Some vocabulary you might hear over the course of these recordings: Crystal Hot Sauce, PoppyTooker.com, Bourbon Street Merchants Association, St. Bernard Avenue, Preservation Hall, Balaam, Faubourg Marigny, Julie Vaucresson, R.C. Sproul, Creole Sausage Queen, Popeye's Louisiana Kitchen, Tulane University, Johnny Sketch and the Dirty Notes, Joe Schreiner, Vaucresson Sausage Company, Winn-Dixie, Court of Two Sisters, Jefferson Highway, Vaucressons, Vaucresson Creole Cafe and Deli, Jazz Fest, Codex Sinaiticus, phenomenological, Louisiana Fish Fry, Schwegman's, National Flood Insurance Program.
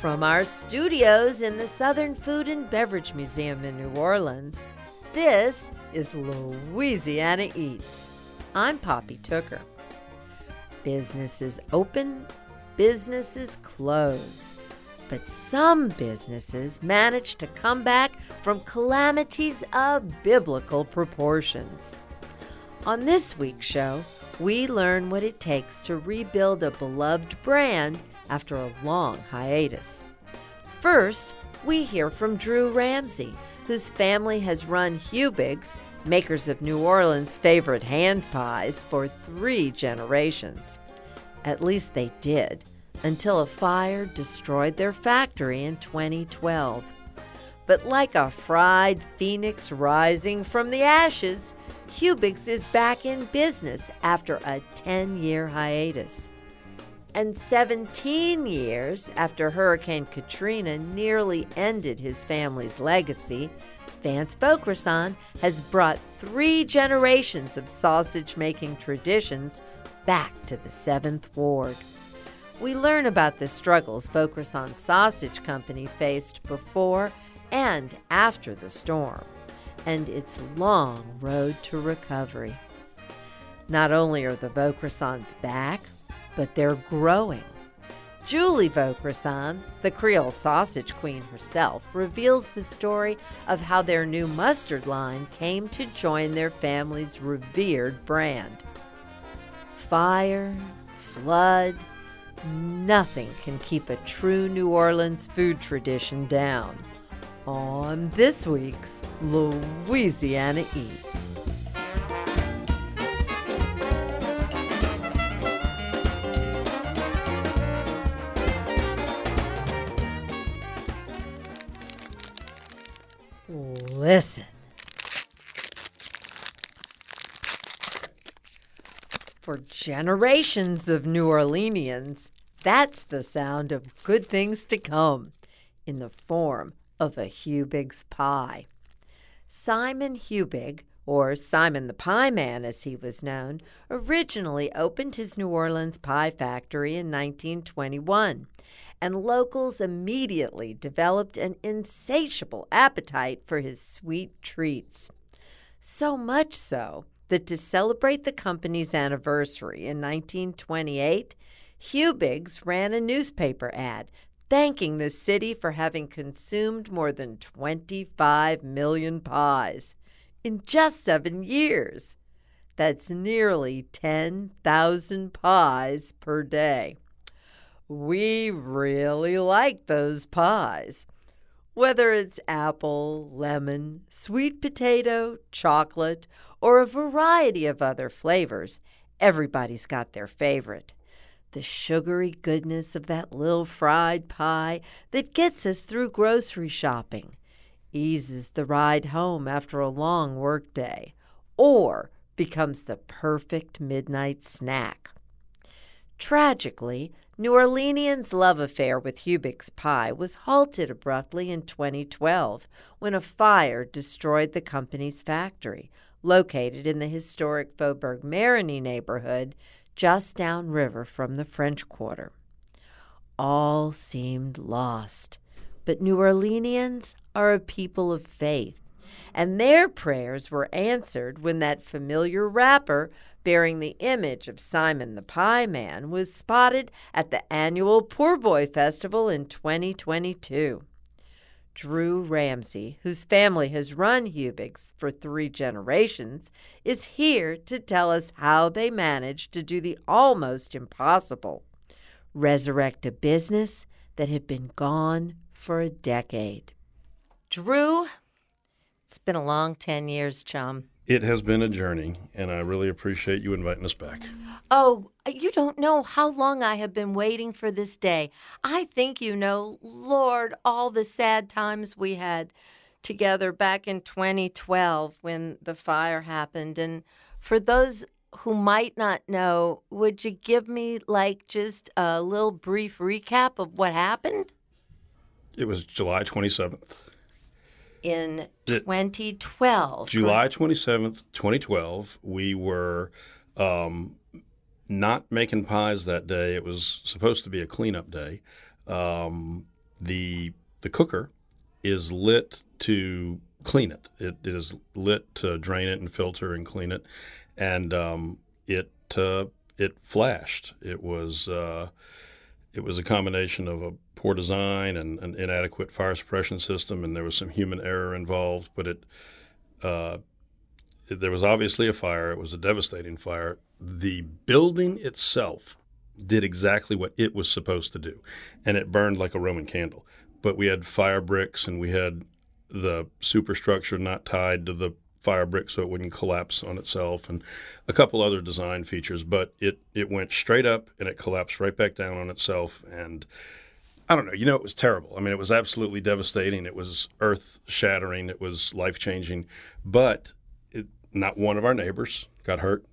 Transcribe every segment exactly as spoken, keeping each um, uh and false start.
From our studios in the Southern Food and Beverage Museum in New Orleans, this is Louisiana Eats. I'm Poppy Tooker. Businesses open, businesses close, but some businesses manage to come back from calamities of biblical proportions. On this week's show, we learn what it takes to rebuild a beloved brand after a long hiatus. First, we hear from Drew Ramsey, whose family has run Hubig's, makers of New Orleans' favorite hand pies, for three generations. At least they did, until a fire destroyed their factory in twenty twelve. But like a fried phoenix rising from the ashes, Hubig's is back in business after a ten-year hiatus. And seventeen years after Hurricane Katrina nearly ended his family's legacy, Vance Vaucresson has brought three generations of sausage-making traditions back to the Seventh Ward. We learn about the struggles Vaucresson Sausage Company faced before and after the storm, and its long road to recovery. Not only are the Vaucressons back, but they're growing. Julie Vaucresson, the Creole Sausage Queen herself, reveals the story of how their new mustard line came to join their family's revered brand. Fire, flood, nothing can keep a true New Orleans food tradition down. On this week's Louisiana Eats. Listen. For generations of New Orleanians, that's the sound of good things to come in the form of a Hubig's pie. Simon Hubig, or Simon the Pie Man as he was known, originally opened his New Orleans pie factory in nineteen twenty-one, and locals immediately developed an insatiable appetite for his sweet treats. So much so that to celebrate the company's anniversary in nineteen twenty-eight, Hubig's ran a newspaper ad thanking the city for having consumed more than twenty-five million pies in just seven years. That's nearly ten thousand pies per day. We really like those pies. Whether it's apple, lemon, sweet potato, chocolate, or a variety of other flavors, everybody's got their favorite. The sugary goodness of that little fried pie that gets us through grocery shopping, eases the ride home after a long workday, or becomes the perfect midnight snack. Tragically, New Orleanians' love affair with Hubig's pie was halted abruptly in twenty twelve when a fire destroyed the company's factory, located in the historic Faubourg Marigny neighborhood just downriver from the French Quarter. All seemed lost. But New Orleanians are a people of faith, and their prayers were answered when that familiar wrapper bearing the image of Simon the Pie Man was spotted at the annual Poor Boy Festival in twenty twenty-two. Drew Ramsey, whose family has run Hubig's for three generations, is here to tell us how they managed to do the almost impossible, resurrect a business that had been gone for a decade. Drew, it's been a long ten years, chum. It has been a journey, and I really appreciate you inviting us back. Oh, you don't know how long I have been waiting for this day. I think, you know, Lord, all the sad times we had together back in twenty twelve when the fire happened. And for those who might not know, would you give me, like, just a little brief recap of what happened? It was July twenty-seventh. In twenty twelve. July twenty-seventh, twenty twelve, we were um, not making pies that day. It was supposed to be a cleanup day. Um, the the cooker is lit to clean it. It, it is lit to drain it and filter and clean it. And um, it uh, it flashed. It was uh, it was a combination of a poor design and an inadequate fire suppression system, and there was some human error involved. But it, uh, it there was obviously a fire. It was a devastating fire. The building itself did exactly what it was supposed to do, and it burned like a Roman candle. But we had fire bricks, and we had the superstructure not tied to the fire brick so it wouldn't collapse on itself, and a couple other design features, but it, it went straight up and it collapsed right back down on itself. And I don't know, you know, it was terrible. I mean, it was absolutely devastating. It was earth shattering. It was life changing, but it, not one of our neighbors got hurt.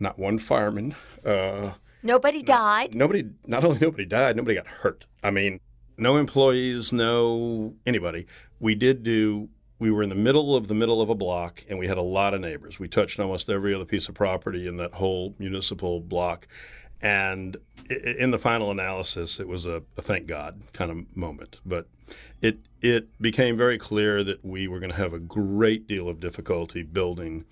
Not one fireman. Uh, nobody not, died. Nobody, not only nobody died, nobody got hurt. I mean, no employees, no anybody. We did do We were in the middle of the middle of a block, and we had a lot of neighbors. We touched almost every other piece of property in that whole municipal block. And in the final analysis, it was a, a thank God kind of moment. But it it became very clear that we were going to have a great deal of difficulty building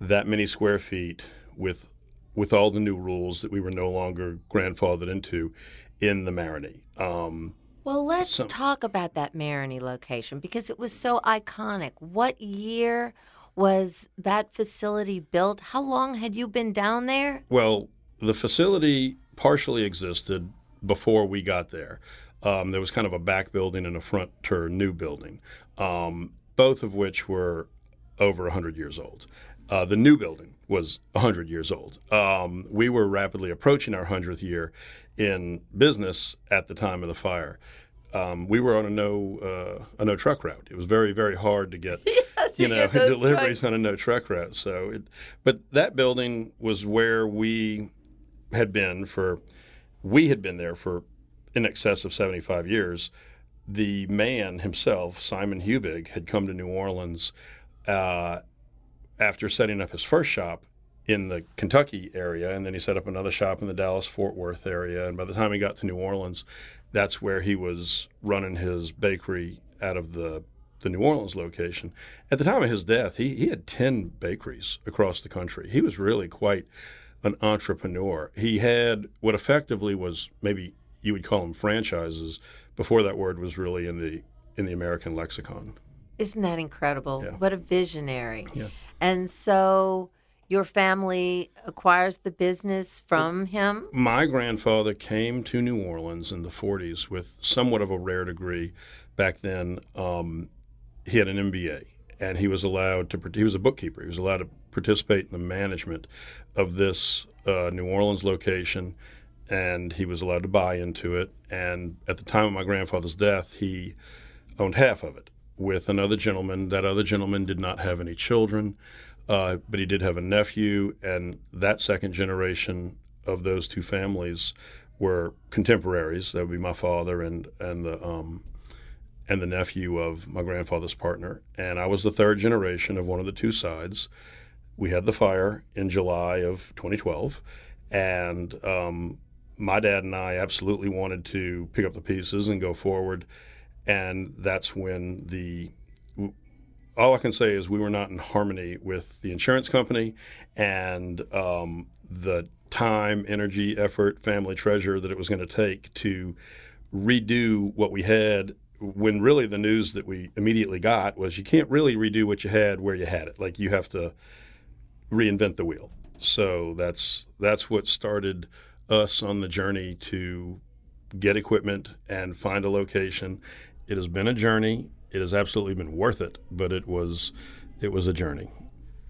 that many square feet with with all the new rules that we were no longer grandfathered into in the Marigny. Um Well, let's so. talk about that Marigny location, because it was so iconic. What year was that facility built? How long had you been down there? Well, the facility partially existed before we got there. Um, there was kind of a back building and a front or new building, um, both of which were over one hundred years old. Uh, the new building was one hundred years old. Um, we were rapidly approaching our hundredth year in business at the time of the fire. Um, we were on a no uh, a no truck route. It was very, very hard to get yes, you know you get deliveries trucks. on a no truck route. So, it, but that building was where we had been for we had been there for in excess of seventy-five years. The man himself, Simon Hubig, had come to New Orleans. Uh, after setting up his first shop in the Kentucky area, and then he set up another shop in the Dallas-Fort Worth area. And by the time he got to New Orleans, that's where he was running his bakery out of the, the New Orleans location. At the time of his death, he, he had ten bakeries across the country. He was really quite an entrepreneur. He had what effectively was, maybe you would call them franchises, before that word was really in the in the American lexicon. Isn't that incredible? Yeah. What a visionary. Yeah. And so your family acquires the business from him? My grandfather came to New Orleans in the forties with somewhat of a rare degree. Back then, um, he had an M B A, and he was allowed to, he was a bookkeeper. He was allowed to participate in the management of this uh, New Orleans location, and he was allowed to buy into it. And at the time of my grandfather's death, he owned half of it with another gentleman. That other gentleman did not have any children, uh, but he did have a nephew, and that second generation of those two families were contemporaries. That would be my father and and the um, and the nephew of my grandfather's partner. And I was the third generation of one of the two sides. We had the fire in July of twenty twelve, and um, my dad and I absolutely wanted to pick up the pieces and go forward. And that's when the, all I can say is we were not in harmony with the insurance company and um, the time, energy, effort, family treasure that it was going to take to redo what we had, when really the news that we immediately got was you can't really redo what you had where you had it. Like, you have to reinvent the wheel. So that's that's what started us on the journey to get equipment and find a location. It has been a journey. It has absolutely been worth it, but it was it was a journey.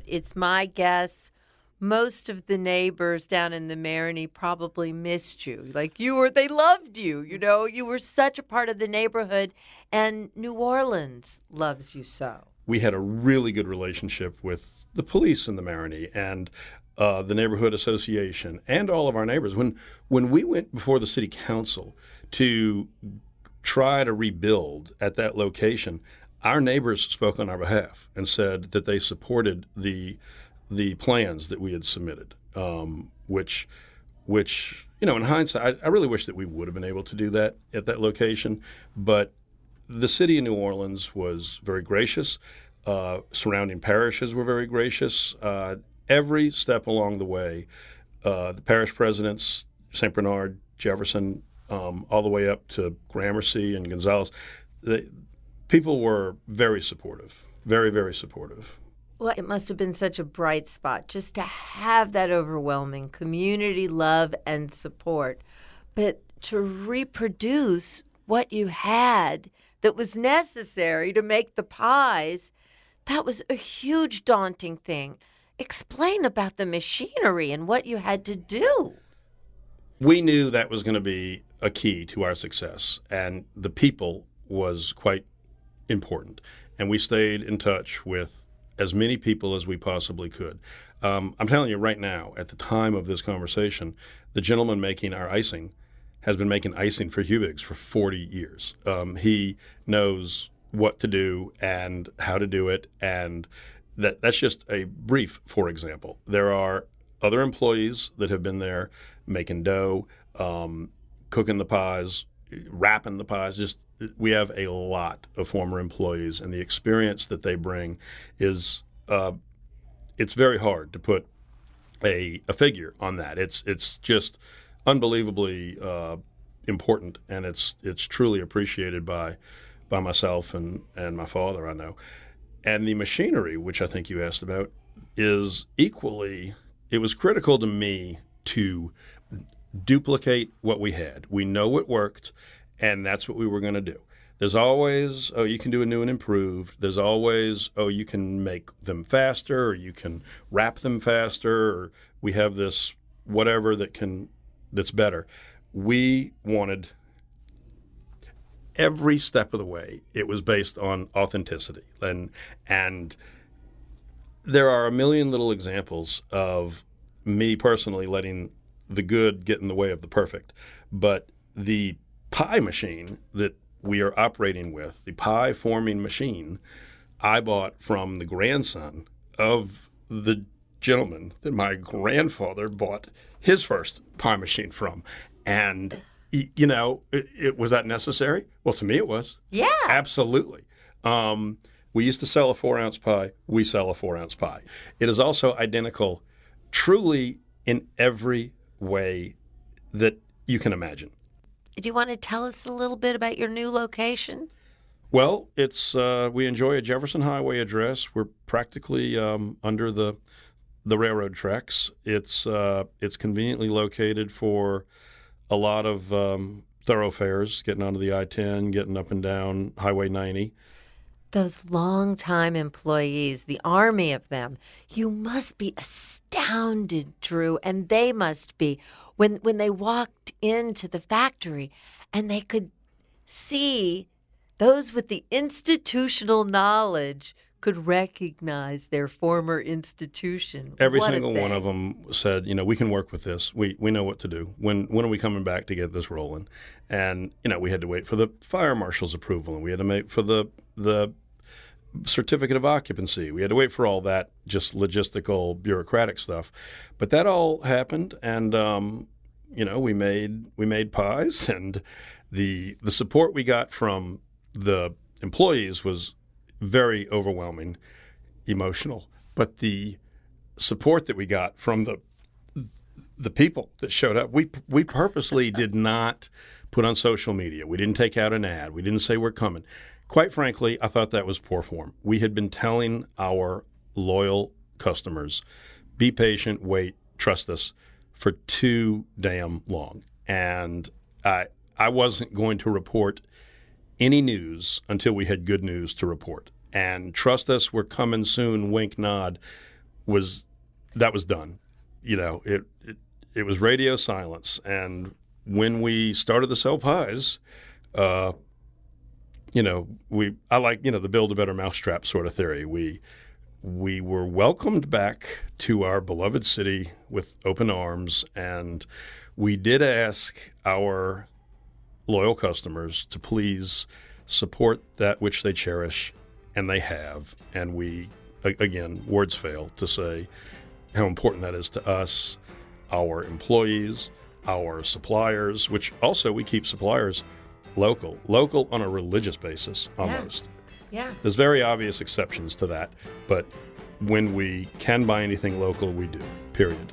it's my guess most of the neighbors down in the Marigny probably missed you. Like you were, they loved you, you know. You were such a part of the neighborhood, and New Orleans loves you so. We had a really good relationship with the police in the Marigny and uh, the neighborhood association and all of our neighbors. When when we went before the city council to try to rebuild at that location, our neighbors spoke on our behalf and said that they supported the the plans that we had submitted, um, which, which you know, in hindsight, I, I really wish that we would have been able to do that at that location. But the city of New Orleans was very gracious. Uh, surrounding parishes were very gracious. Uh, every step along the way, uh, the parish presidents, Saint Bernard, Jefferson, um, all the way up to Gramercy and Gonzales, they, people were very supportive, very, very supportive. Well, it must have been such a bright spot just to have that overwhelming community love and support, but to reproduce what you had that was necessary to make the pies, that was a huge daunting thing. Explain about the machinery and what you had to do. We knew that was going to be a key to our success, and the people was quite important, and we stayed in touch with as many people as we possibly could. Um, I'm telling you right now, at the time of this conversation, the gentleman making our icing has been making icing for Hubig's for forty years. Um, he knows what to do and how to do it, and that that's just a brief, for example. There are other employees that have been there making dough, um, cooking the pies, wrapping the pies, just we have a lot of former employees, and the experience that they bring is uh, it's very hard to put a, a figure on that. It's it's just unbelievably uh, important, and it's it's truly appreciated by by myself and, and my father, I know. And the machinery, which I think you asked about, is equally – it was critical to me to duplicate what we had. We know what worked, and that's what we were going to do. There's always, oh, you can do a new and improved. There's always, oh, you can make them faster, or you can wrap them faster, or we have this whatever that can that's better. We wanted every step of the way. It was based on authenticity. And, and there are a million little examples of me personally letting the good get in the way of the perfect. But the pie machine that we are operating with, the pie forming machine, I bought from the grandson of the gentleman that my grandfather bought his first pie machine from. And, you know, it, it was that necessary? Well, to me it was. Yeah. Absolutely. Um, we used to sell a four ounce pie. We sell a four ounce pie. It is also identical truly in every way that you can imagine. Do you want to tell us a little bit about your new location? Well, it's uh, we enjoy a Jefferson Highway address. We're practically um, under the the railroad tracks. It's uh, it's conveniently located for a lot of um, thoroughfares, getting onto the I ten, getting up and down Highway ninety. Those longtime employees, the army of them, you must be astounded, Drew, and they must be. When when they walked into the factory and they could see those with the institutional knowledge could recognize their former institution. Every what single one of them said, you know, we can work with this. We we know what to do. When when are we coming back to get this rolling? And, you know, we had to wait for the fire marshal's approval, and we had to wait for the the certificate of occupancy. We had to wait for all that just logistical bureaucratic stuff, but that all happened, and um, you know we made we made pies, and the the support we got from the employees was very overwhelming, emotional. But the support that we got from the the people that showed up, we we purposely did not put on social media. We didn't take out an ad. We didn't say we're coming. Quite frankly, I thought that was poor form. We had been telling our loyal customers, be patient, wait, trust us, for too damn long. And I I wasn't going to report any news until we had good news to report. And trust us, we're coming soon, wink, nod. was that was done. You know, it it, it was radio silence. And when we started to sell pies, uh, you know, we I like you know the build a better mousetrap sort of theory. We we were welcomed back to our beloved city with open arms, and we did ask our loyal customers to please support that which they cherish, and they have. And we, again, words fail to say how important that is to us, our employees, our suppliers, which also we keep suppliers local, local on a religious basis almost. Yeah. yeah. There's very obvious exceptions to that, but when we can buy anything local, we do, period.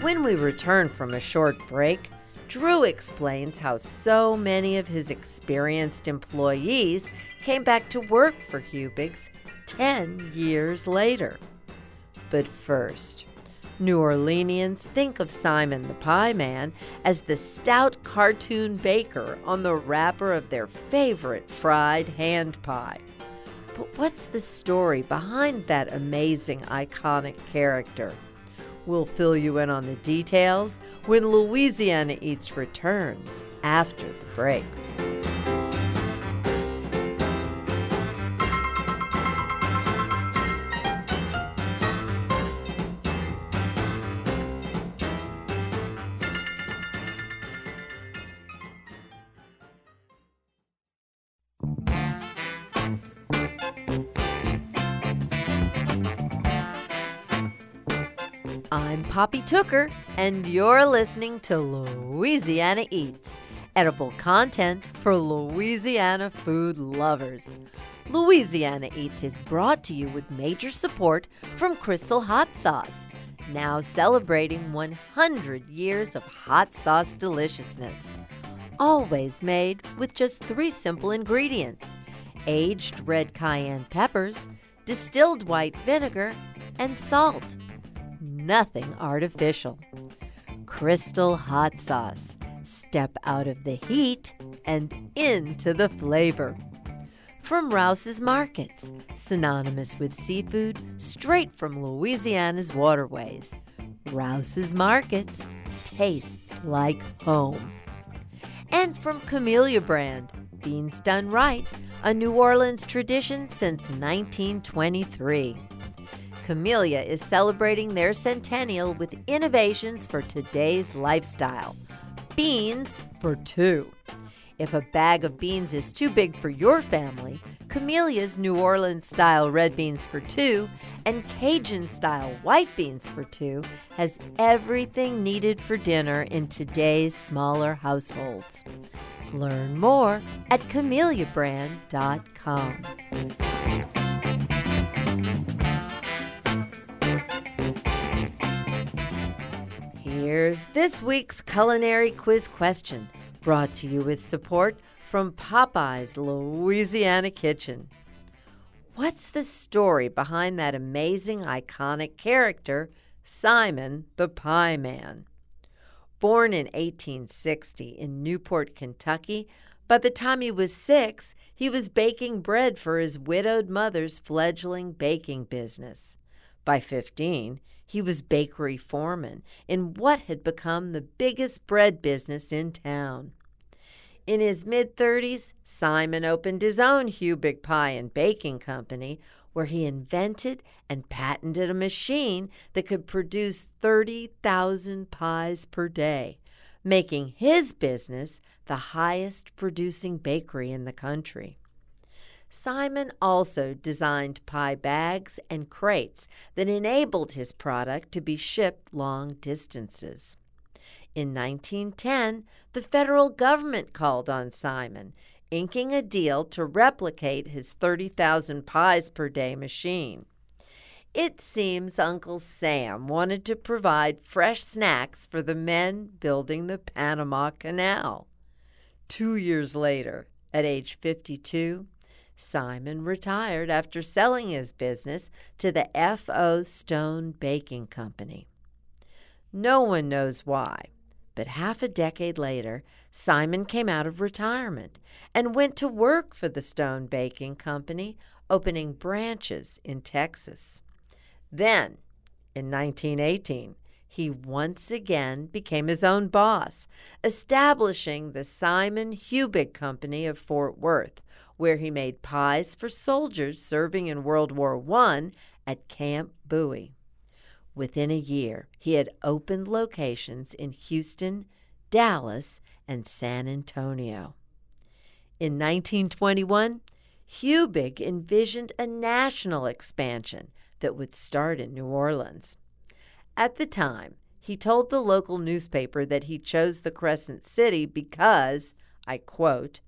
When we return from a short break, Drew explains how so many of his experienced employees came back to work for Hubig's ten years later. But first, New Orleanians think of Simon the Pie Man as the stout cartoon baker on the wrapper of their favorite fried hand pie. But what's the story behind that amazing, iconic character? We'll fill you in on the details when Louisiana Eats returns after the break. I'm Poppy Tooker, and you're listening to Louisiana Eats, edible content for Louisiana food lovers. Louisiana Eats is brought to you with major support from Crystal Hot Sauce, now celebrating one hundred years of hot sauce deliciousness. Always made with just three simple ingredients: aged red cayenne peppers, distilled white vinegar, and salt. Nothing artificial. Crystal Hot Sauce. Step out of the heat and into the flavor. From Rouse's Markets, synonymous with seafood, straight from Louisiana's waterways. Rouse's Markets tastes like home. And from Camellia Brand, beans done right, a New Orleans tradition since nineteen twenty-three. Camellia is celebrating their centennial with innovations for today's lifestyle. Beans for two. If a bag of beans is too big for your family, Camellia's New Orleans-style red beans for two and Cajun-style white beans for two has everything needed for dinner in today's smaller households. Learn more at camellia brand dot com. Here's this week's culinary quiz question, brought to you with support from Popeye's Louisiana Kitchen. What's the story behind that amazing, iconic character, Simon the Pie Man? Born in eighteen sixty in Newport, Kentucky, by the time he was six, he was baking bread for his widowed mother's fledgling baking business. By fifteen, he was bakery foreman in what had become the biggest bread business in town. In his mid-thirties, Simon opened his own Hubig Pie and Baking Company, where he invented and patented a machine that could produce thirty thousand pies per day, making his business the highest-producing bakery in the country. Simon also designed pie bags and crates that enabled his product to be shipped long distances. In nineteen ten, the federal government called on Simon, inking a deal to replicate his thirty thousand pies per day machine. It seems Uncle Sam wanted to provide fresh snacks for the men building the Panama Canal. Two years later, at age fifty-two, Simon retired after selling his business to the F O Stone Baking Company. No one knows why, But half a decade later, Simon came out of retirement and went to work for the Stone Baking Company, opening branches in Texas. Then, in nineteen eighteen, he once again became his own boss, establishing the Simon Hubig Company of Fort Worth, where he made pies for soldiers serving in World War One at Camp Bowie. Within a year, he had opened locations in Houston, Dallas, and San Antonio. In nineteen twenty-one, Hubig envisioned a national expansion that would start in New Orleans. At the time, he told the local newspaper that he chose the Crescent City because, I quote,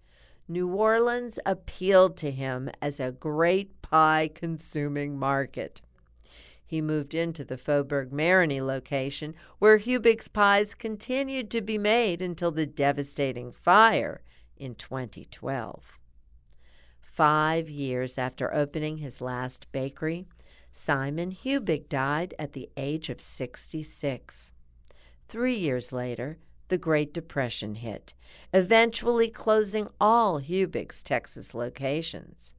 New Orleans appealed to him as a great pie-consuming market. He moved into the Faubourg Marigny location, where Hubig's pies continued to be made until the devastating fire in twenty twelve. Five years after opening his last bakery, Simon Hubig died at the age of sixty-six. Three years later, the Great Depression hit, eventually closing all Hubig's Texas locations.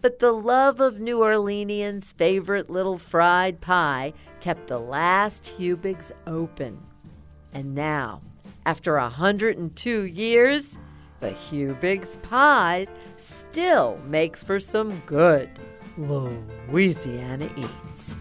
But the love of New Orleanians' favorite little fried pie kept the last Hubig's open. And now, after one hundred two years, the Hubig's pie still makes for some good Louisiana Eats.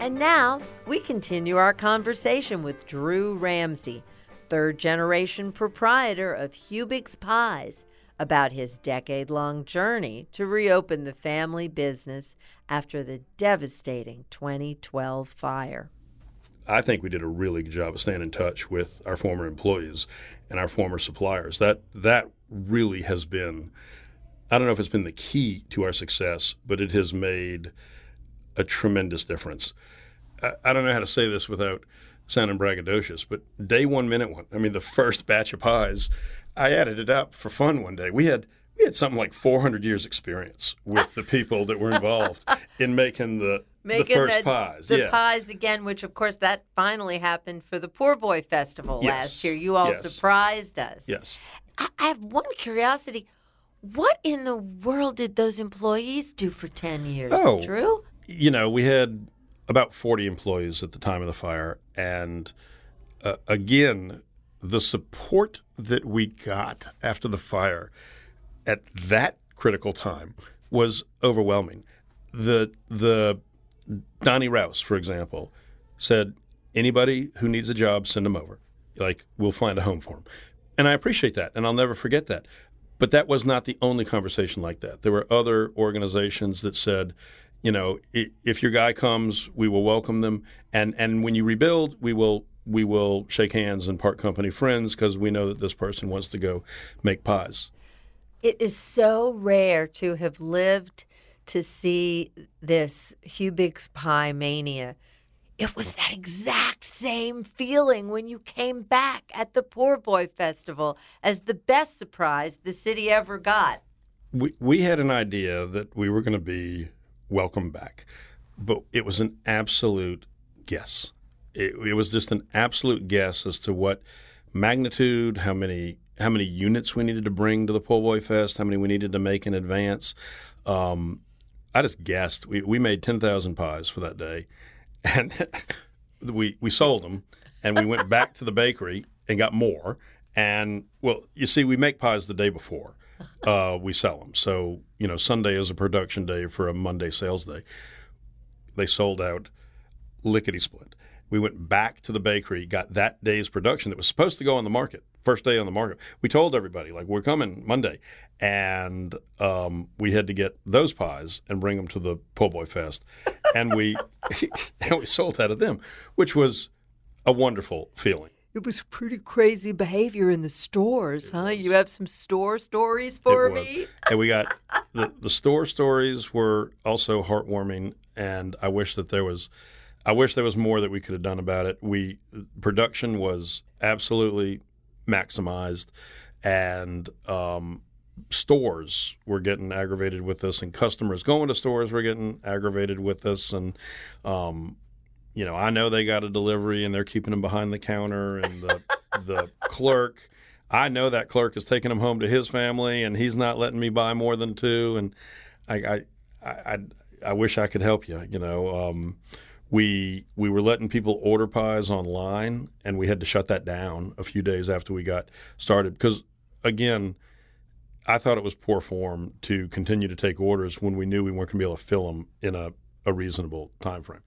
And now, we continue our conversation with Drew Ramsey, third-generation proprietor of Hubig's Pies, about his decade-long journey to reopen the family business after the devastating twenty twelve fire. I think we did a really good job of staying in touch with our former employees and our former suppliers. That, that really has been, I don't know if it's been the key to our success, but it has made a tremendous difference. I, I don't know how to say this without sounding braggadocious, but day one, minute one. I mean, the first batch of pies, I added it up for fun one day. We had we had something like four hundred years experience with the people that were involved in making the, making the first the, pies. The yeah. pies again, which of course that finally happened for the Poor Boy Festival yes. last year. You all yes. surprised us. Yes. I, I have one curiosity. What in the world did those employees do for ten years, oh. Drew? You know, we had about forty employees at the time of the fire. And uh, again, the support that we got after the fire at that critical time was overwhelming. The the Donnie Rouse, for example, said, anybody who needs a job, send them over. Like, we'll find a home for them. And I appreciate that, and I'll never forget that. But that was not the only conversation like that. There were other organizations that said, you know, if your guy comes, we will welcome them. And, and when you rebuild, we will we will shake hands and part company friends because we know that this person wants to go make pies. It is so rare to have lived to see this Hubig's pie mania. It was that exact same feeling when you came back at the Poor Boy Festival as the best surprise the city ever got. We, we had an idea that we were going to be welcome back. But it was an absolute guess. It, it was just an absolute guess as to what magnitude, how many how many units we needed to bring to the Poor Boy Fest, how many we needed to make in advance. Um, I just guessed. We we made ten thousand pies for that day. And we we sold them. And we went back to the bakery and got more. And, well, you see, we make pies the day before. Uh, we sell them. So, you know, Sunday is a production day for a Monday sales day. They sold out lickety-split. We went back to the bakery, got that day's production that was supposed to go on the market, first day on the market. We told everybody, like, we're coming Monday. And um, we had to get those pies and bring them to the Po' Boy Fest. And we, and we sold out of them, which was a wonderful feeling. It was pretty crazy behavior in the stores, huh? You have some store stories for me? And we got the, the store stories were also heartwarming, and I wish that there was I wish there was more that we could have done about it. We production was absolutely maximized, and um, stores were getting aggravated with this, and customers going to stores were getting aggravated with this, and um, you know, I know they got a delivery and they're keeping them behind the counter, and the the clerk, I know that clerk is taking them home to his family, and he's not letting me buy more than two, and I I I, I wish I could help you, you know. Um, We we were letting people order pies online, and we had to shut that down a few days after we got started because, again, I thought it was poor form to continue to take orders when we knew we weren't going to be able to fill them in a, a reasonable time frame.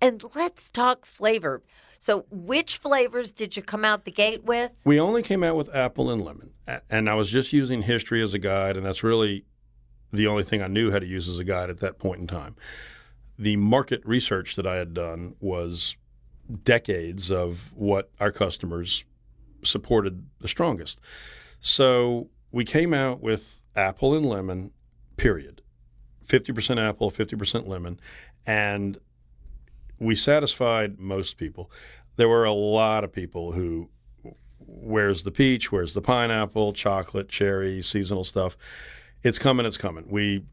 And let's talk flavor. So which flavors did you come out the gate with? We only came out with apple and lemon, and I was just using history as a guide, and that's really the only thing I knew how to use as a guide at that point in time. The market research that I had done was decades of what our customers supported the strongest. So we came out with apple and lemon, period. fifty percent apple, fifty percent lemon. And we satisfied most people. There were a lot of people who, where's the peach, where's the pineapple, chocolate, cherry, seasonal stuff. It's coming, it's coming. We...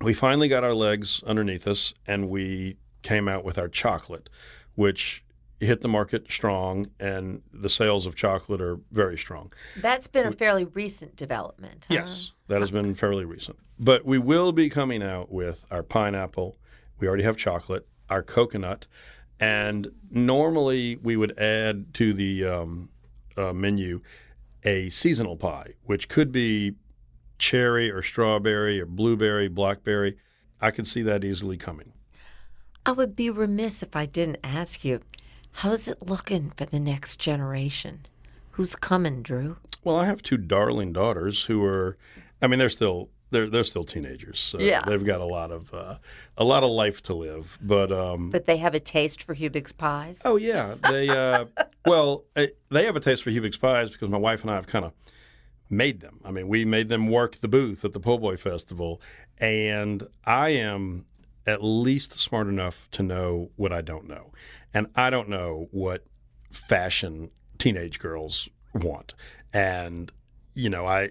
We finally got our legs underneath us, and we came out with our chocolate, which hit the market strong, and the sales of chocolate are very strong. That's been a fairly recent development, huh? Yes, that has been fairly recent. But we will be coming out with our pineapple. We already have chocolate, our coconut, and normally we would add to the um, uh, menu a seasonal pie, which could be cherry or strawberry or blueberry, blackberry. I could see that easily coming. I would be remiss if I didn't ask you, how's it looking for the next generation? Who's coming, Drew? Well, I have two darling daughters who are, I mean, they're still they're they're still teenagers. So yeah. They've got a lot of uh, a lot of life to live, but um, but they have a taste for Hubig's pies. Oh yeah, they uh, well they have a taste for Hubig's pies because my wife and I have kind of made them. I mean, we made them work the booth at the Poor Boy Festival, and I am at least smart enough to know what I don't know. And I don't know what fashion teenage girls want. And, you know, I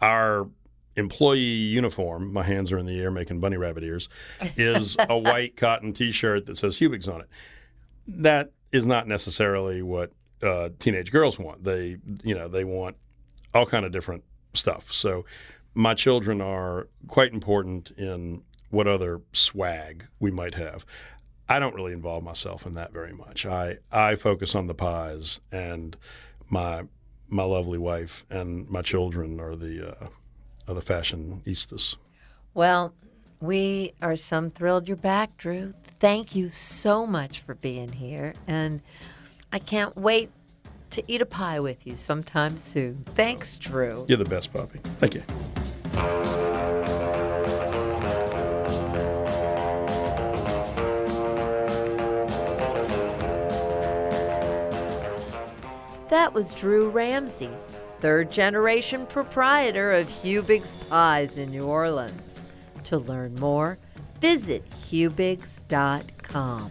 our employee uniform, my hands are in the air making bunny rabbit ears, is a white cotton T-shirt that says Hubig's on it. That is not necessarily what uh, teenage girls want. They, you know, they want all kind of different stuff. So my children are quite important in what other swag we might have. I don't really involve myself in that very much. I, I focus on the pies, and my my lovely wife and my children are the uh, are the fashionistas. Well, we are some thrilled you're back, Drew. Thank you so much for being here, and I can't wait to eat a pie with you sometime soon. Thanks, Drew. You're the best, Poppy. Thank you. That was Drew Ramsey, third-generation proprietor of Hubig's Pies in New Orleans. To learn more, visit hubig's dot com.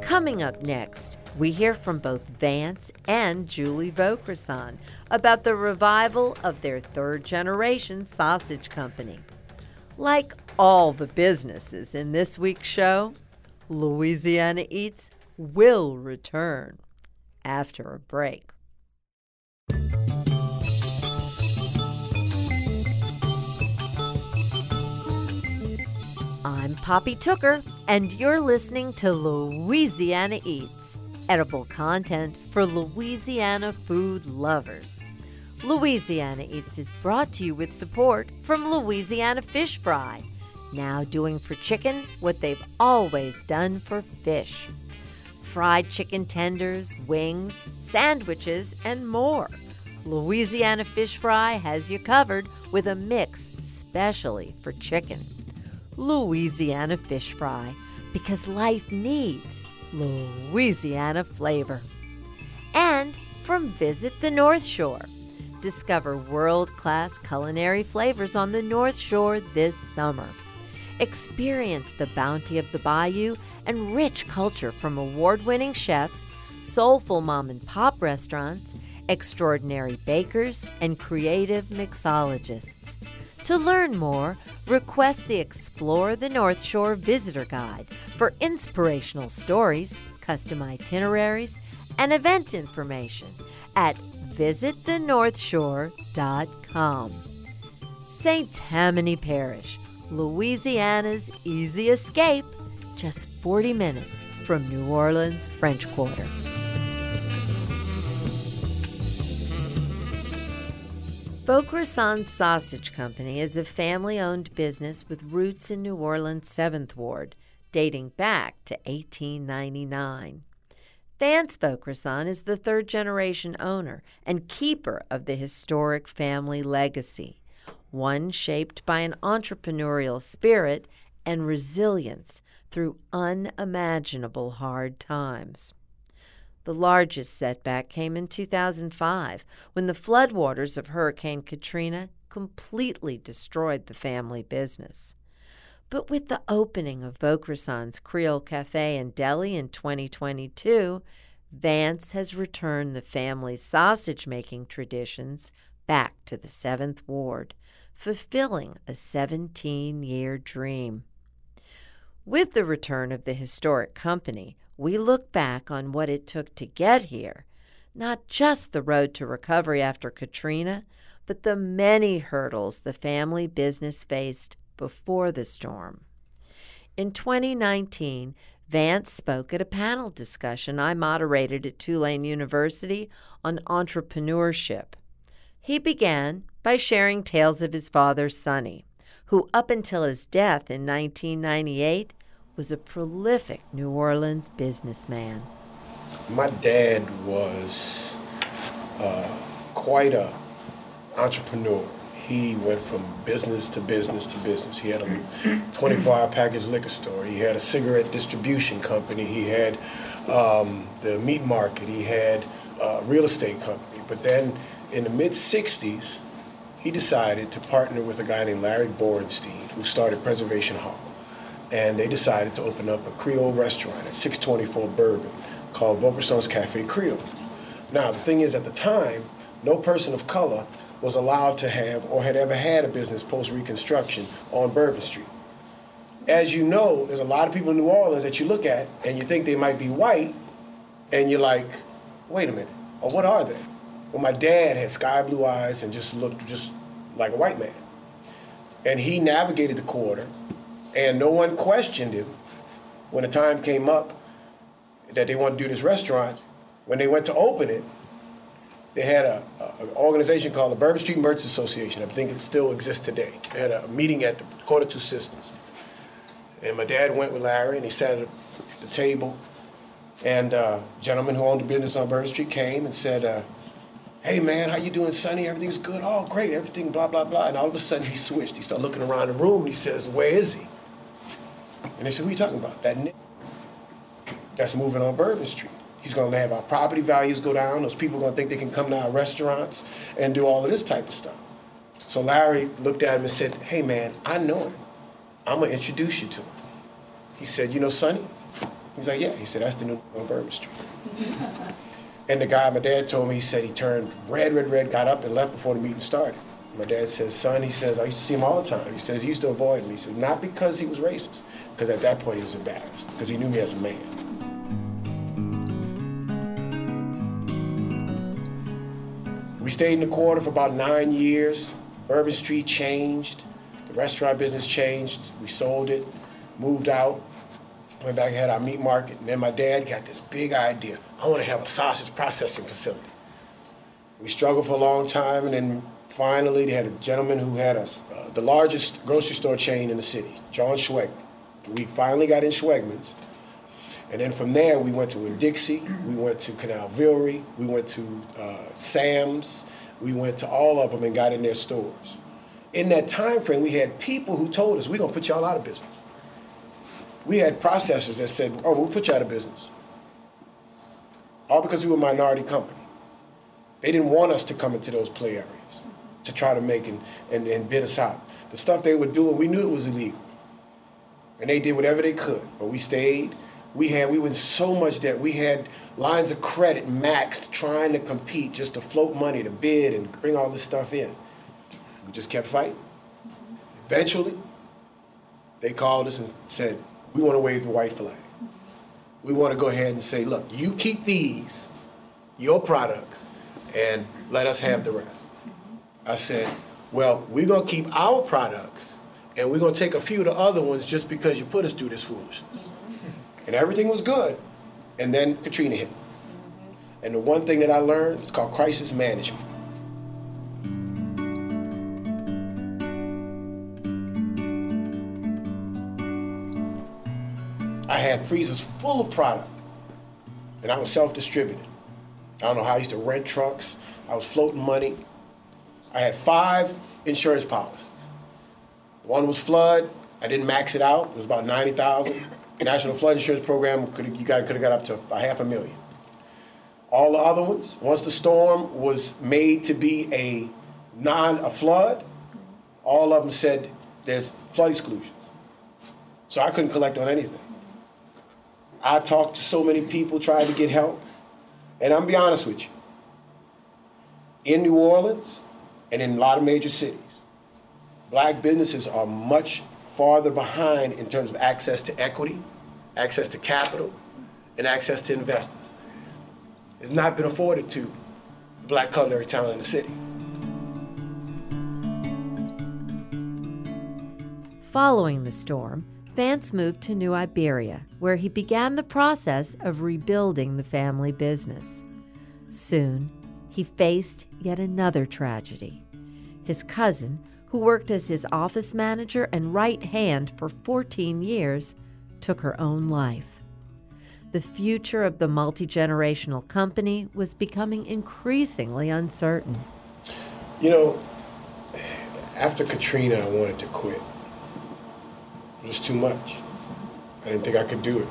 Coming up next, we hear from both Vance and Julie Vaucresson about the revival of their third-generation sausage company. Like all the businesses in this week's show, Louisiana Eats will return after a break. I'm Poppy Tooker, and you're listening to Louisiana Eats, edible content for Louisiana food lovers. Louisiana Eats is brought to you with support from Louisiana Fish Fry, now doing for chicken what they've always done for fish. Fried chicken tenders, wings, sandwiches, and more. Louisiana Fish Fry has you covered with a mix specially for chicken. Louisiana Fish Fry, because life needs Louisiana flavor. And from Visit the North Shore, Discover world-class culinary flavors on the North Shore this summer. Experience the bounty of the bayou and rich culture from award-winning chefs, soulful mom-and-pop restaurants, extraordinary bakers, and creative mixologists. To learn more, request the Explore the North Shore Visitor Guide for inspirational stories, custom itineraries, and event information at visit the north shore dot com. Saint Tammany Parish, Louisiana's easy escape, just forty minutes from New Orleans' French Quarter. Vaucresson Sausage Company is a family-owned business with roots in New Orleans' Seventh Ward, dating back to eighteen ninety-nine. Vance Vaucresson is the third-generation owner and keeper of the historic family legacy, one shaped by an entrepreneurial spirit and resilience through unimaginable hard times. The largest setback came in two thousand five, when the floodwaters of Hurricane Katrina completely destroyed the family business. But with the opening of Vaucresson's Creole Cafe and Deli in twenty twenty-two, Vance has returned the family's sausage-making traditions back to the Seventh Ward, fulfilling a seventeen-year dream. With the return of the historic company, we look back on what it took to get here, not just the road to recovery after Katrina, but the many hurdles the family business faced before the storm. In twenty nineteen, Vance spoke at a panel discussion I moderated at Tulane University on entrepreneurship. He began by sharing tales of his father, Sonny, who up until his death in nineteen ninety-eight was a prolific New Orleans businessman. My dad was uh, quite an entrepreneur. He went from business to business to business. He had a twenty-four hour package liquor store. He had a cigarette distribution company. He had um, the meat market. He had a real estate company. But then in the mid sixties, he decided to partner with a guy named Larry Borenstein, who started Preservation Hall. And they decided to open up a Creole restaurant at six twenty-four Bourbon called Vaucresson's Cafe Creole. Now, the thing is, at the time, no person of color was allowed to have or had ever had a business post-Reconstruction on Bourbon Street. As you know, there's a lot of people in New Orleans that you look at and you think they might be white, and you're like, wait a minute, or what are they? Well, my dad had sky blue eyes and just looked just like a white man. And he navigated the quarter, and no one questioned him when the time came up that they wanted to do this restaurant. When they went to open it, they had a, a, an organization called the Bourbon Street Merchants Association. I think it still exists today. They had a meeting at the Court of Two Sisters. And my dad went with Larry, and he sat at the table. And uh, a gentleman who owned the business on Bourbon Street came and said, uh, hey, man, how you doing, Sonny? Everything's good? Oh, great, everything, blah, blah, blah. And all of a sudden, he switched. He started looking around the room, and he says, where is he? And they said, what are you talking about? That n- that's moving on Bourbon Street. He's going to have our property values go down. Those people are going to think they can come to our restaurants and do all of this type of stuff. So Larry looked at him and said, hey, man, I know him. I'm going to introduce you to him. He said, you know Sonny? He's like, yeah. He said, that's the new on Bourbon Street. And the guy, my dad told me, he said he turned red, red, red, got up and left before the meeting started. My dad says, son, he says, I used to see him all the time. He says, he used to avoid me. He says, not because he was racist, because at that point he was embarrassed, because he knew me as a man. We stayed in the quarter for about nine years. Bourbon Street changed. The restaurant business changed. We sold it, moved out, went back and had our meat market. And then my dad got this big idea. I want to have a sausage processing facility. We struggled for a long time, and then finally they had a gentleman who had a, uh, the largest grocery store chain in the city, John Schweig. We finally got in Schwegman's. And then from there, we went to Winn-Dixie, we went to Canal Villery, we went to uh, Sam's, we went to all of them and got in their stores. In that time frame, we had people who told us, we're going to put y'all out of business. We had processors that said, oh, we'll put you out of business. All because we were a minority company. They didn't want us to come into those play areas to try to make and, and, and bid us out. The stuff they were doing, we knew it was illegal. And they did whatever they could, but we stayed. We had, we were in so much debt. We had lines of credit maxed trying to compete just to float money, to bid and bring all this stuff in. We just kept fighting. Eventually, they called us and said, we want to wave the white flag. We want to go ahead and say, look, you keep these, your products, and let us have the rest. I said, well, we're going to keep our products, and we're going to take a few of the other ones just because you put us through this foolishness. And everything was good, and then Katrina hit. And the one thing that I learned is called crisis management. I had freezers full of product, and I was self-distributed. I don't know how I used to rent trucks. I was floating money. I had five insurance policies. One was flood. I didn't max it out. It was about ninety thousand dollars. National Flood Insurance Program, you guys could have got up to a half a million. All the other ones, once the storm was made to be a non a flood, all of them said there's flood exclusions. So I couldn't collect on anything. I talked to so many people, tried to get help. And I'm going to be honest with you. In New Orleans and in a lot of major cities, black businesses are much farther behind in terms of access to equity, access to capital, and access to investors. It's not been afforded to the black culinary talent in the city. Following the storm, Vance moved to New Iberia, where he began the process of rebuilding the family business. Soon, he faced yet another tragedy. His cousin, who worked as his office manager and right hand for fourteen years, took her own life. The future of the multi-generational company was becoming increasingly uncertain. You know, after Katrina, I wanted to quit. It was too much. I didn't think I could do it.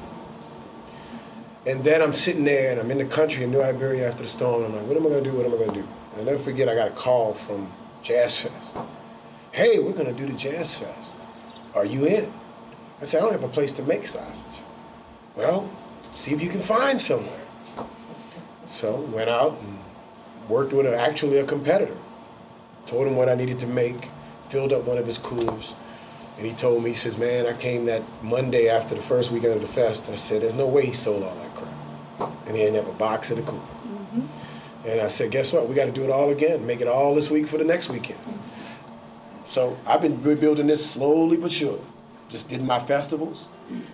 And then I'm sitting there, and I'm in the country in New Iberia after the storm, and I'm like, what am I going to do, what am I going to do? And I'll never forget, I got a call from Jazz Fest. Hey, we're going to do the Jazz Fest. Are you in? I said, I don't have a place to make sausage. Well, see if you can find somewhere. So went out and worked with a, actually a competitor. Told him what I needed to make, filled up one of his coolers. And he told me, he says, man, I came that Monday after the first weekend of the fest. I said, there's no way he sold all that crap. And he didn't have a box of the cooler. Mm-hmm. And I said, guess what? We got to do it all again. Make it all this week for the next weekend. So I've been rebuilding this slowly but surely. Just did my festivals,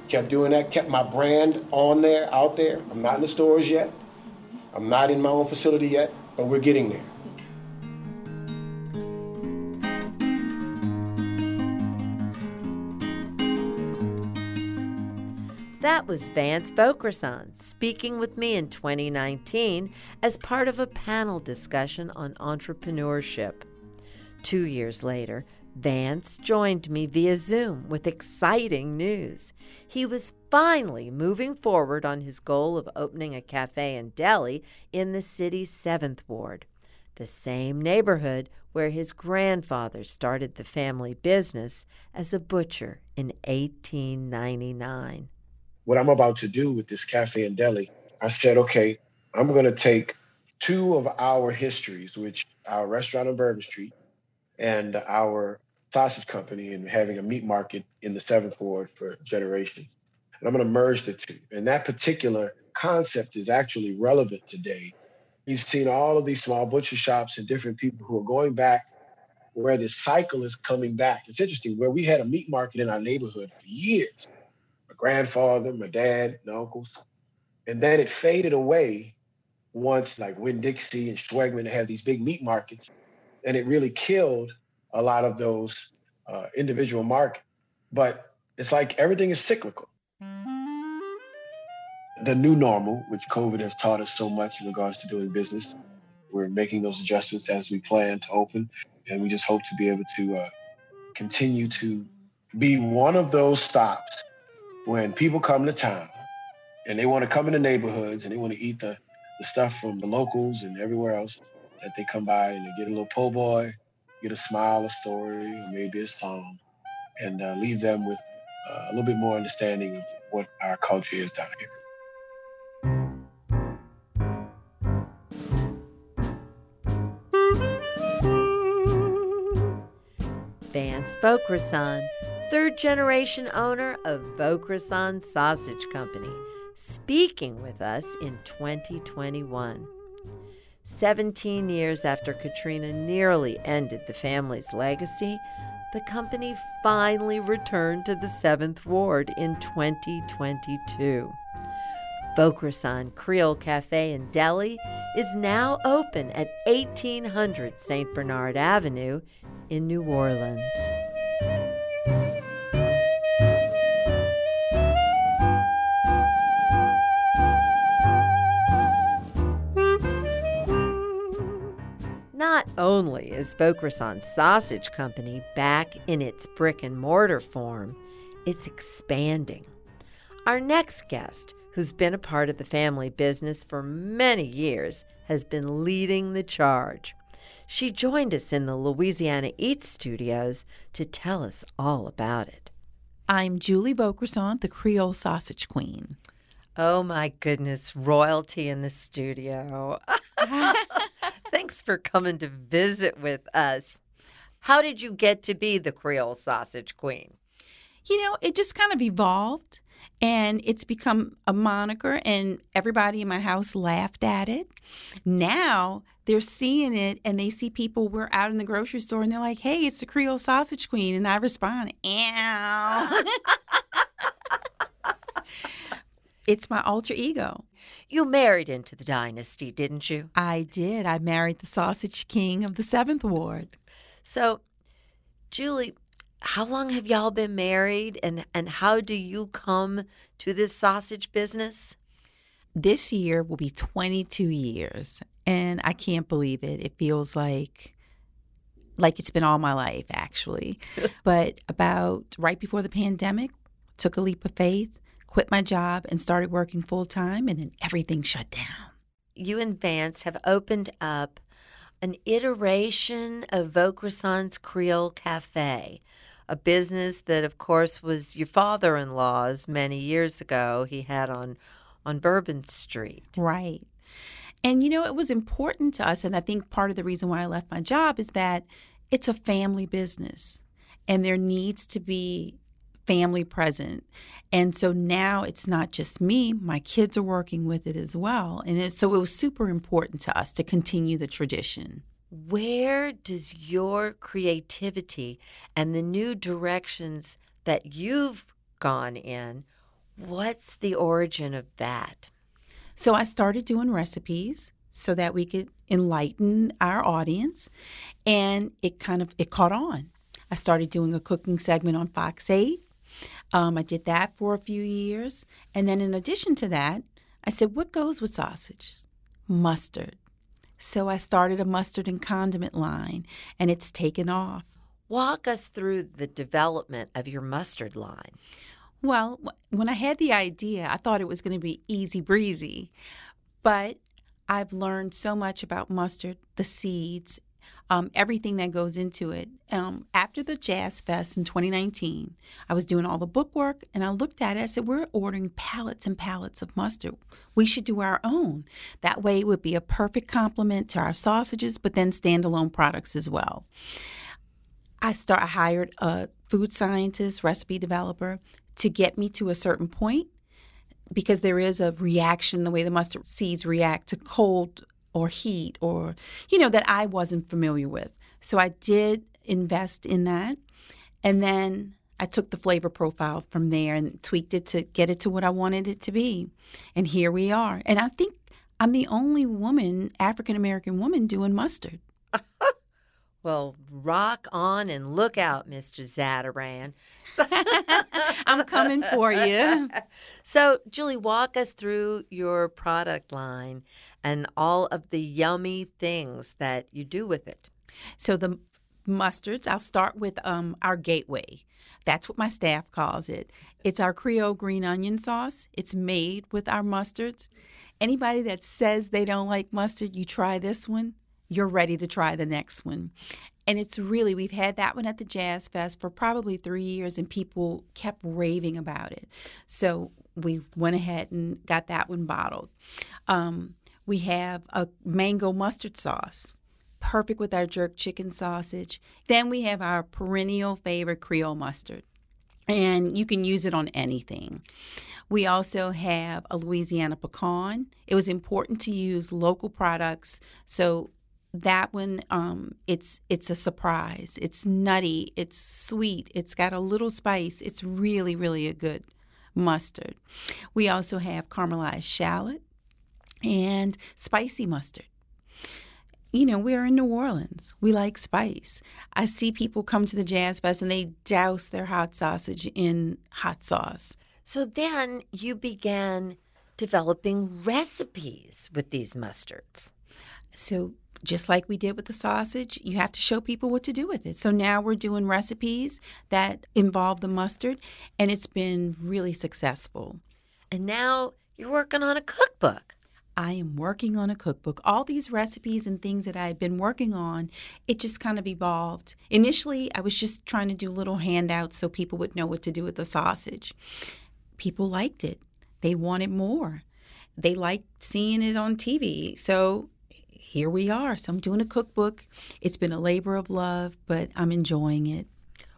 kept doing that, kept my brand on there, out there. I'm not in the stores yet. I'm not in my own facility yet, but we're getting there. That was Vance Vaucresson speaking with me in twenty nineteen as part of a panel discussion on entrepreneurship. Two years later, Vance joined me via Zoom with exciting news. He was finally moving forward on his goal of opening a cafe and deli in the city's Seventh Ward, the same neighborhood where his grandfather started the family business as a butcher in eighteen ninety-nine. What I'm about to do with this cafe and deli, I said, okay, I'm going to take two of our histories, which our restaurant on Bourbon Street, and our sausage company and having a meat market in the Seventh Ward for generations. And I'm going to merge the two. And that particular concept is actually relevant today. You've seen all of these small butcher shops and different people who are going back where this cycle is coming back. It's interesting, where we had a meat market in our neighborhood for years. My grandfather, my dad, and uncles. And then it faded away once like Winn-Dixie and Schwegman had these big meat markets. And it really killed a lot of those uh, individual markets. But it's like everything is cyclical. The new normal, which COVID has taught us so much in regards to doing business, we're making those adjustments as we plan to open. And we just hope to be able to uh, continue to be one of those stops when people come to town and they want to come into neighborhoods and they want to eat the, the stuff from the locals and everywhere else. that they come by and they get a little po' boy, get a smile, a story, or maybe a song, and uh, leave them with uh, a little bit more understanding of what our culture is down here. Vance Vaucresson, third-generation owner of Vaucresson Sausage Company, speaking with us in twenty twenty-one. seventeen years after Katrina nearly ended the family's legacy, the company finally returned to the Seventh Ward in twenty twenty-two. Vaucresson Creole Cafe and Deli is now open at eighteen hundred Saint Bernard Avenue in New Orleans. Not only is Vaucresson Sausage Company back in its brick and mortar form, it's expanding. Our next guest, who's been a part of the family business for many years, has been leading the charge. She joined us in the Louisiana Eats studios to tell us all about it. I'm Julie Vaucresson, the Creole Sausage Queen. Oh, my goodness, royalty in the studio. Thanks for coming to visit with us. How did you get to be the Creole Sausage Queen? You know, it just kind of evolved. And it's become a moniker, and everybody in my house laughed at it. Now they're seeing it, and they see people, we're out in the grocery store, and they're like, hey, it's the Creole Sausage Queen. And I respond, ew. It's my alter ego. You married into the dynasty, didn't you? I did. I married the Sausage King of the Seventh Ward. So, Julie, how long have y'all been married, and, and how do you come to this sausage business? This year will be twenty-two years, and I can't believe it. It feels like like it's been all my life, actually. But about right before the pandemic, took a leap of faith, quit my job, and started working full-time, and then everything shut down. You and Vance have opened up an iteration of Vaucresson's Creole Cafe, a business that, of course, was your father-in-law's many years ago. He had on on Bourbon Street. Right. And, you know, it was important to us, and I think part of the reason why I left my job is that it's a family business, and there needs to be family present. And so now it's not just me. My kids are working with it as well. And it, so it was super important to us to continue the tradition. Where does your creativity and the new directions that you've gone in, what's the origin of that? So I started doing recipes so that we could enlighten our audience, and it kind of, it caught on. I started doing a cooking segment on Fox eight. Um, I did that for a few years. And then in addition to that, I said, what goes with sausage? Mustard. So I started a mustard and condiment line, and it's taken off. Walk us through the development of your mustard line. Well, when I had the idea, I thought it was going to be easy breezy. But I've learned so much about mustard, the seeds, Um, everything that goes into it. Um, after the Jazz Fest in twenty nineteen, I was doing all the bookwork, and I looked at it. I said, we're ordering pallets and pallets of mustard. We should do our own. That way it would be a perfect complement to our sausages, but then standalone products as well. I, start, I hired a food scientist, recipe developer, to get me to a certain point, because there is a reaction, the way the mustard seeds react to cold or heat, or, you know, that I wasn't familiar with. So I did invest in that. And then I took the flavor profile from there and tweaked it to get it to what I wanted it to be. And here we are. And I think I'm the only woman, African-American woman, doing mustard. Well, rock on and look out, Mister Zataran. I'm coming for you. So, Julie, walk us through your product line and all of the yummy things that you do with it. So the mustards, I'll start with um, our gateway. That's what my staff calls it. It's our Creole green onion sauce. It's made with our mustards. Anybody that says they don't like mustard, you try this one, you're ready to try the next one. And it's really, we've had that one at the Jazz Fest for probably three years, and people kept raving about it. So we went ahead and got that one bottled. Um, we have a mango mustard sauce, perfect with our jerk chicken sausage. Then we have our perennial favorite Creole mustard, and you can use it on anything. We also have a Louisiana pecan. It was important to use local products, so that one, um, it's it's a surprise. It's nutty. It's sweet. It's got a little spice. It's really, really a good mustard. We also have caramelized shallot and spicy mustard. You know, we're in New Orleans. We like spice. I see people come to the Jazz Fest and they douse their hot sausage in hot sauce. So then you began developing recipes with these mustards. So just like we did with the sausage, you have to show people what to do with it. So now we're doing recipes that involve the mustard, and it's been really successful. And now you're working on a cookbook. I am working on a cookbook. All these recipes and things that I've been working on, it just kind of evolved. Initially, I was just trying to do little handouts so people would know what to do with the sausage. People liked it. They wanted more. They liked seeing it on T V. So here we are. So I'm doing a cookbook. It's been a labor of love, but I'm enjoying it.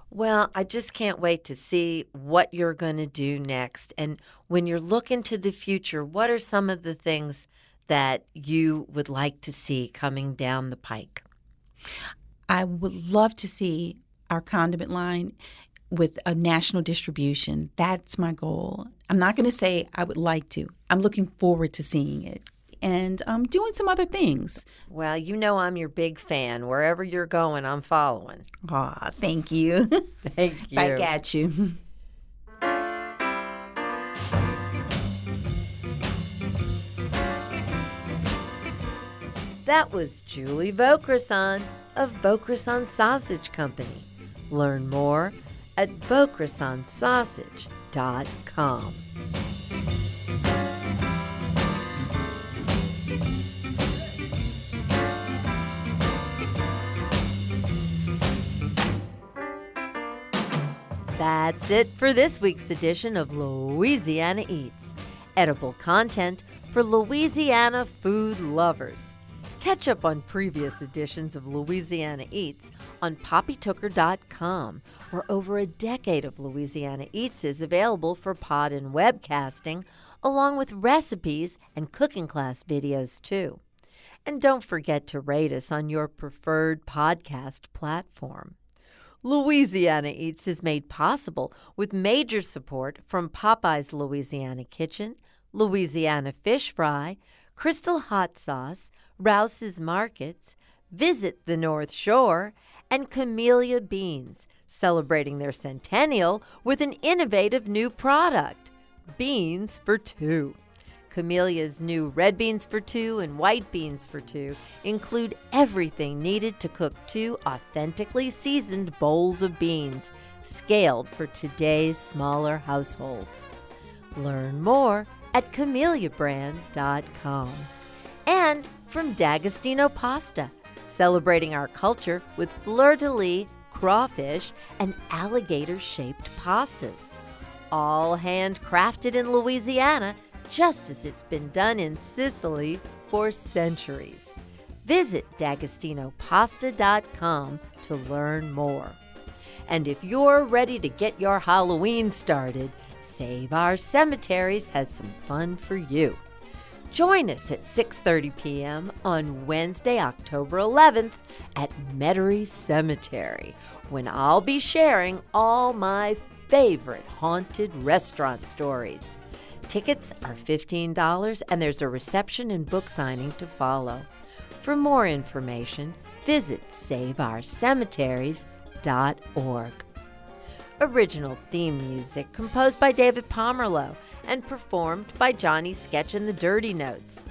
Well, I just can't wait to see what you're going to do next. And when you're looking to the future, what are some of the things that you would like to see coming down the pike? I would love to see our condiment line with a national distribution. That's my goal. I'm not going to say I would like to. I'm looking forward to seeing it. And um, doing some other things. Well, you know I'm your big fan. Wherever you're going, I'm following. Aw, thank you. Thank you. I got you. That was Julie Vaucresson of Vaucresson Sausage Company. Learn more at Vaucresson Sausage dot com. That's it for this week's edition of Louisiana Eats, edible content for Louisiana food lovers. Catch up on previous editions of Louisiana Eats on poppy tooker dot com, where over a decade of Louisiana Eats is available for pod and webcasting, along with recipes and cooking class videos, too. And don't forget to rate us on your preferred podcast platform. Louisiana Eats is made possible with major support from Popeye's Louisiana Kitchen, Louisiana Fish Fry, Crystal Hot Sauce, Rouse's Markets, Visit the North Shore, and Camellia Beans, celebrating their centennial with an innovative new product, Beans for Two. Camellia's new red beans for two and white beans for two include everything needed to cook two authentically seasoned bowls of beans, scaled for today's smaller households. Learn more at camellia brand dot com. And from D'Agostino Pasta, celebrating our culture with fleur-de-lis, crawfish, and alligator-shaped pastas. All handcrafted in Louisiana, just as it's been done in Sicily for centuries. Visit D'Agostino Pasta dot com to learn more. And if you're ready to get your Halloween started, Save Our Cemeteries has some fun for you. Join us at six thirty p.m. on Wednesday, October eleventh at Metairie Cemetery, when I'll be sharing all my favorite haunted restaurant stories. Tickets are fifteen dollars, and there's a reception and book signing to follow. For more information, visit save our cemeteries dot org. Original theme music composed by David Pomerleau and performed by Johnny Sketch and the Dirty Notes.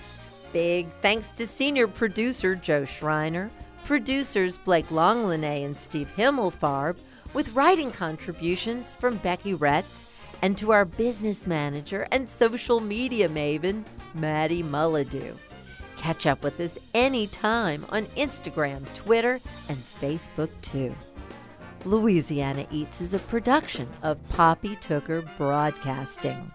Big thanks to senior producer Joe Schreiner, producers Blake Longlinay and Steve Himmelfarb, with writing contributions from Becky Retz, and to our business manager and social media maven, Maddie Mulladew. Catch up with us anytime on Instagram, Twitter, and Facebook, too. Louisiana Eats is a production of Poppy Tooker Broadcasting.